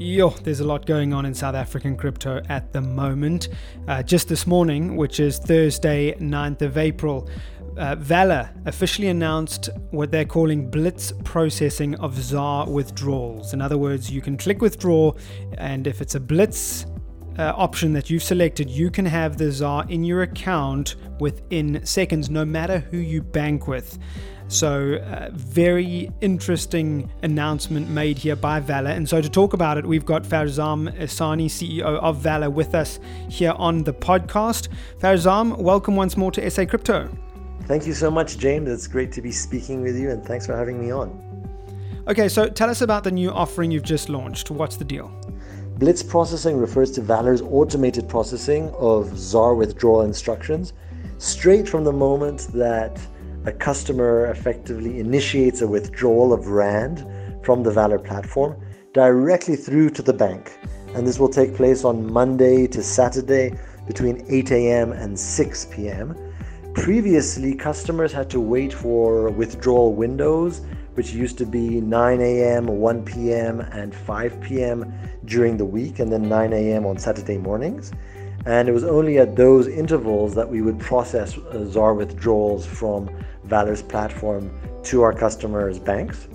Yo, there's a lot going on in South African crypto at the moment. Just this morning, which is Thursday, 9th of April, VALR officially announced what they're calling blitz processing of ZAR withdrawals. In other words, you can click withdraw, and if it's a blitz option that you've selected, you can have the ZAR in your account within seconds, no matter who you bank with. So very interesting announcement made here by VALR. And so to talk about it, we've got Farzam Esani, CEO of VALR, with us here on the podcast. Farzam, welcome once more to SA Crypto. Thank you so much, James. It's great to be speaking with you, and thanks for having me on. Okay, so tell us about the new offering you've just launched. What's the deal? Blitz processing refers to VALR's automated processing of ZAR withdrawal instructions straight from the moment that a customer effectively initiates a withdrawal of Rand from the VALR platform directly through to the bank. And this will take place on Monday to Saturday between 8 a.m. and 6 p.m. Previously, customers had to wait for withdrawal windows, which used to be 9 a.m., 1 p.m., and 5 p.m. during the week, and then 9 a.m. on Saturday mornings. And it was only at those intervals that we would process ZAR withdrawals from VALR's platform to our customers' banks.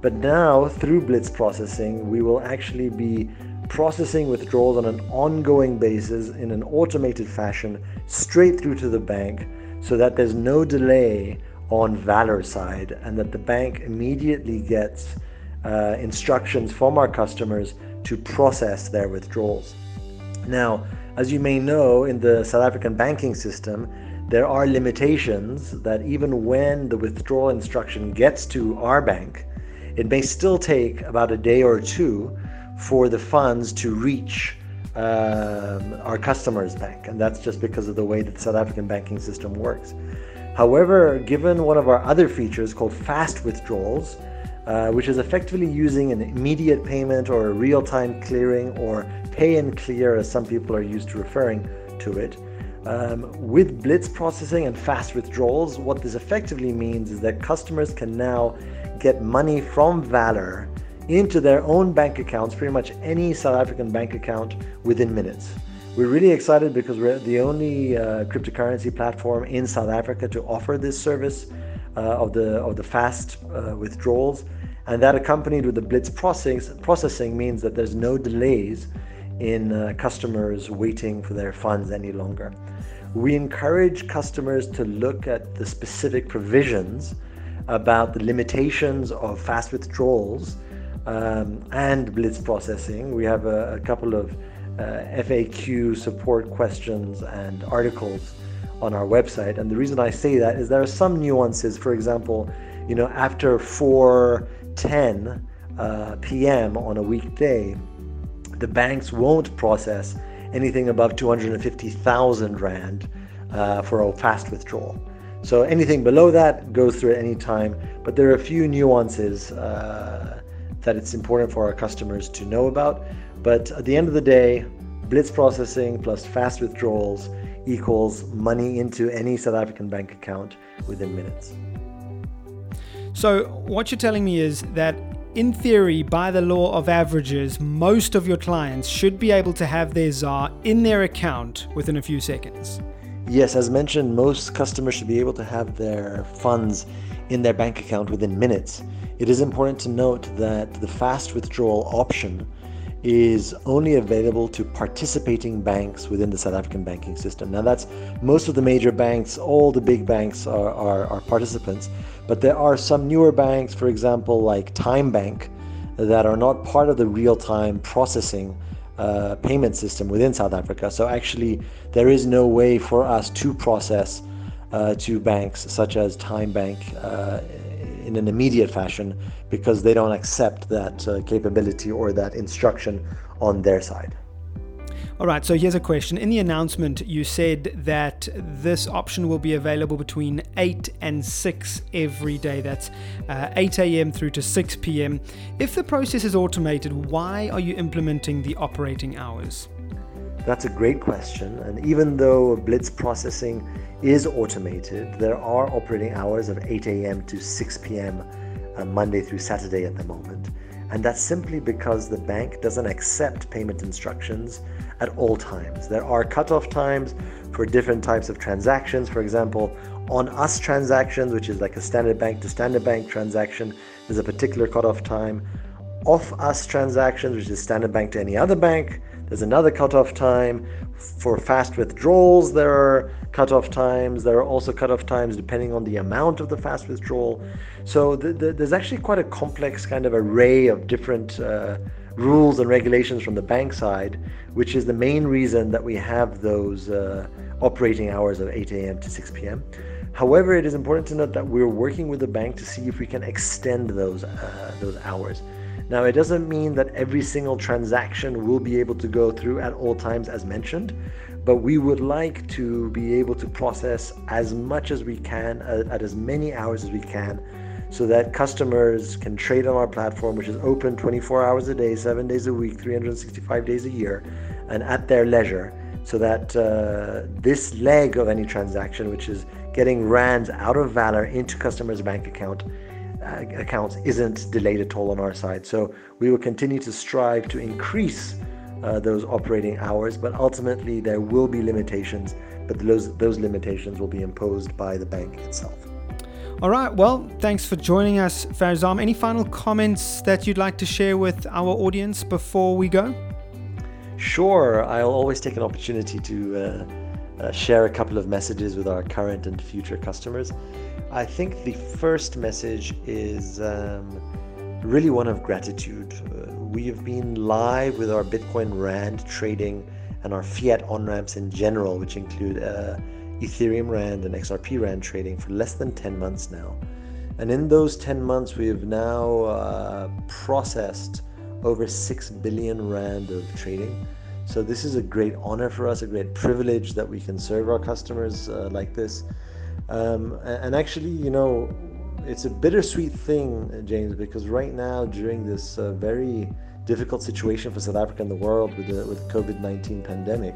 But now, through blitz processing, we will actually be processing withdrawals on an ongoing basis in an automated fashion straight through to the bank, so that there's no delay on VALR's side, and that the bank immediately gets instructions from our customers to process their withdrawals. Now, as you may know, in the South African banking system, there are limitations that even when the withdrawal instruction gets to our bank, it may still take about a day or two for the funds to reach our customer's bank. And that's just because of the way that the South African banking system works. However, given one of our other features called fast withdrawals, which is effectively using an immediate payment or a real-time clearing, or pay and clear as some people are used to referring to it. With blitz processing and fast withdrawals, what this effectively means is that customers can now get money from VALR into their own bank accounts, pretty much any South African bank account, within minutes. We're really excited because we're the only cryptocurrency platform in South Africa to offer this service of the fast withdrawals, and that accompanied with the blitz processing means that there's no delays in customers waiting for their funds any longer. We encourage customers to look at the specific provisions about the limitations of fast withdrawals and blitz processing. We have a couple of FAQ support questions and articles on our website, and the reason I say that is there are some nuances. For example, you know, after 4:10 p.m. on a weekday, the banks won't process anything above 250,000 Rand for a fast withdrawal. So anything below that goes through at any time, but there are a few nuances that it's important for our customers to know about. But at the end of the day, blitz processing plus fast withdrawals equals money into any South African bank account within minutes. So what you're telling me is that in theory, by the law of averages, most of your clients should be able to have their ZAR in their account within a few seconds. Yes, as mentioned, most customers should be able to have their funds in their bank account within minutes. It is important to note that the fast withdrawal option is only available to participating banks within the South African banking system. Now, that's most of the major banks. All the big banks are participants, but there are some newer banks, for example, like Time Bank, that are not part of the real-time processing payment system within South Africa. So actually, there is no way for us to process to banks such as Time Bank in an immediate fashion, because they don't accept that capability or that instruction on their side. All right, so here's a question. In the announcement, you said that this option will be available between 8 and 6 every day. That's 8 a.m. through to 6 p.m. If the process is automated, why are you implementing the operating hours? That's a great question. And even though blitz processing is automated, there are operating hours of 8 a.m. to 6 p.m. Monday through Saturday at the moment. And that's simply because the bank doesn't accept payment instructions at all times. There are cutoff times for different types of transactions. For example, on us transactions, which is like a standard bank to standard bank transaction, there's a particular cutoff time. Off us transactions, which is standard bank to any other bank, there's another cutoff time. For fast withdrawals, there are cutoff times. There are also cutoff times depending on the amount of the fast withdrawal. So there's actually quite a complex kind of array of different rules and regulations from the bank side, which is the main reason that we have those operating hours of 8 a.m. to 6 p.m. However, it is important to note that we're working with the bank to see if we can extend those hours. Now, it doesn't mean that every single transaction will be able to go through at all times as mentioned, but we would like to be able to process as much as we can at as many hours as we can so that customers can trade on our platform, which is open 24 hours a day, 7 days a week, 365 days a year, and at their leisure, so that this leg of any transaction, which is getting rands out of VALR into customers' bank accounts isn't delayed at all on our side. So we will continue to strive to increase those operating hours, but ultimately there will be limitations, but those limitations will be imposed by the bank itself. All right, well, thanks for joining us, Farzam. Any final comments that you'd like to share with our audience before we go? Sure, I'll always take an opportunity to share a couple of messages with our current and future customers. I think the first message is really one of gratitude. We have been live with our Bitcoin Rand trading and our fiat on-ramps in general, which include Ethereum Rand and XRP Rand trading for less than 10 months now. And in those 10 months, we have now processed over 6 billion Rand of trading. So this is a great honor for us, a great privilege that we can serve our customers like this. And actually, you know, it's a bittersweet thing, James, because right now during this very difficult situation for South Africa and the world with the COVID-19 pandemic,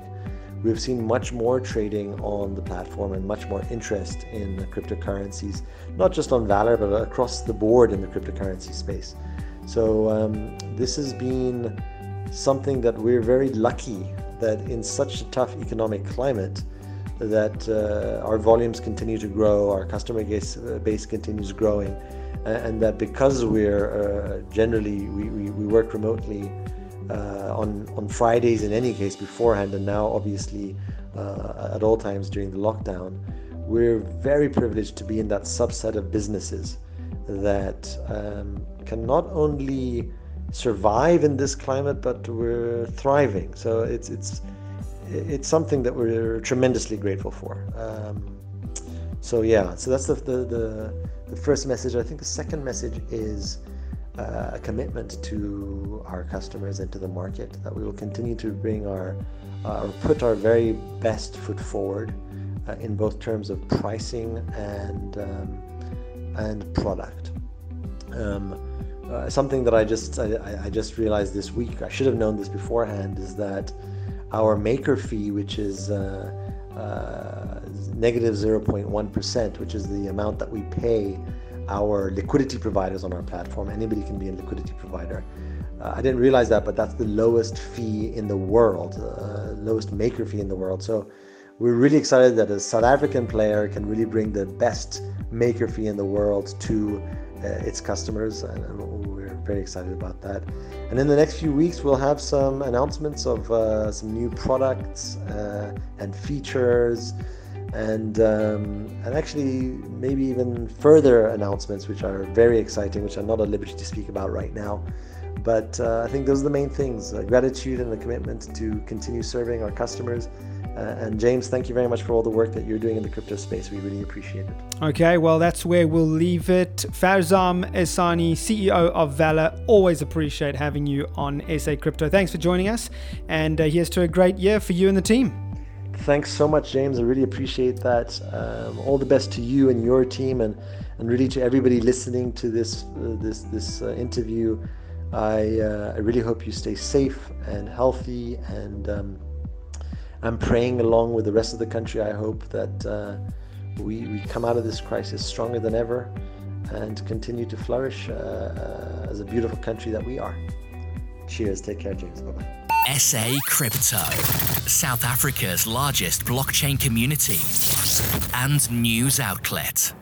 we've seen much more trading on the platform and much more interest in the cryptocurrencies, not just on VALR, but across the board in the cryptocurrency space. So this has been something that we're very lucky that in such a tough economic climate, that our volumes continue to grow, our customer base continues growing, and that because we're generally, we work remotely on Fridays in any case beforehand, and now obviously at all times during the lockdown, we're very privileged to be in that subset of businesses that can not only survive in this climate, but we're thriving. So it's something that we're tremendously grateful for. So that's the first message. I think the second message is a commitment to our customers and to the market that we will continue to bring put our very best foot forward in both terms of pricing and product. Something that I just realized this week, I should have known this beforehand, is that our maker fee, which is negative 0.1%, which is the amount that we pay our liquidity providers on our platform. Anybody can be a liquidity provider. I didn't realize that, but that's the lowest fee in the world, lowest maker fee in the world. So we're really excited that a South African player can really bring the best maker fee in the world to its customers, and we're very excited about that. And in the next few weeks, we'll have some announcements of some new products and features, and actually maybe even further announcements, which are very exciting, which I'm not at liberty to speak about right now. But I think those are the main things: gratitude and the commitment to continue serving our customers. And James, thank you very much for all the work that you're doing in the crypto space. We really appreciate it. Okay, well, that's where we'll leave it. Farzam Esani, CEO of VALR, always appreciate having you on SA Crypto. Thanks for joining us. And here's to a great year for you and the team. Thanks so much, James. I really appreciate that. All the best to you and your team, and really to everybody listening to this interview. I really hope you stay safe and healthy, and I'm praying along with the rest of the country. I hope that we come out of this crisis stronger than ever, and continue to flourish as a beautiful country that we are. Cheers. Take care, James. Bye-bye. SA Crypto, South Africa's largest blockchain community and news outlet.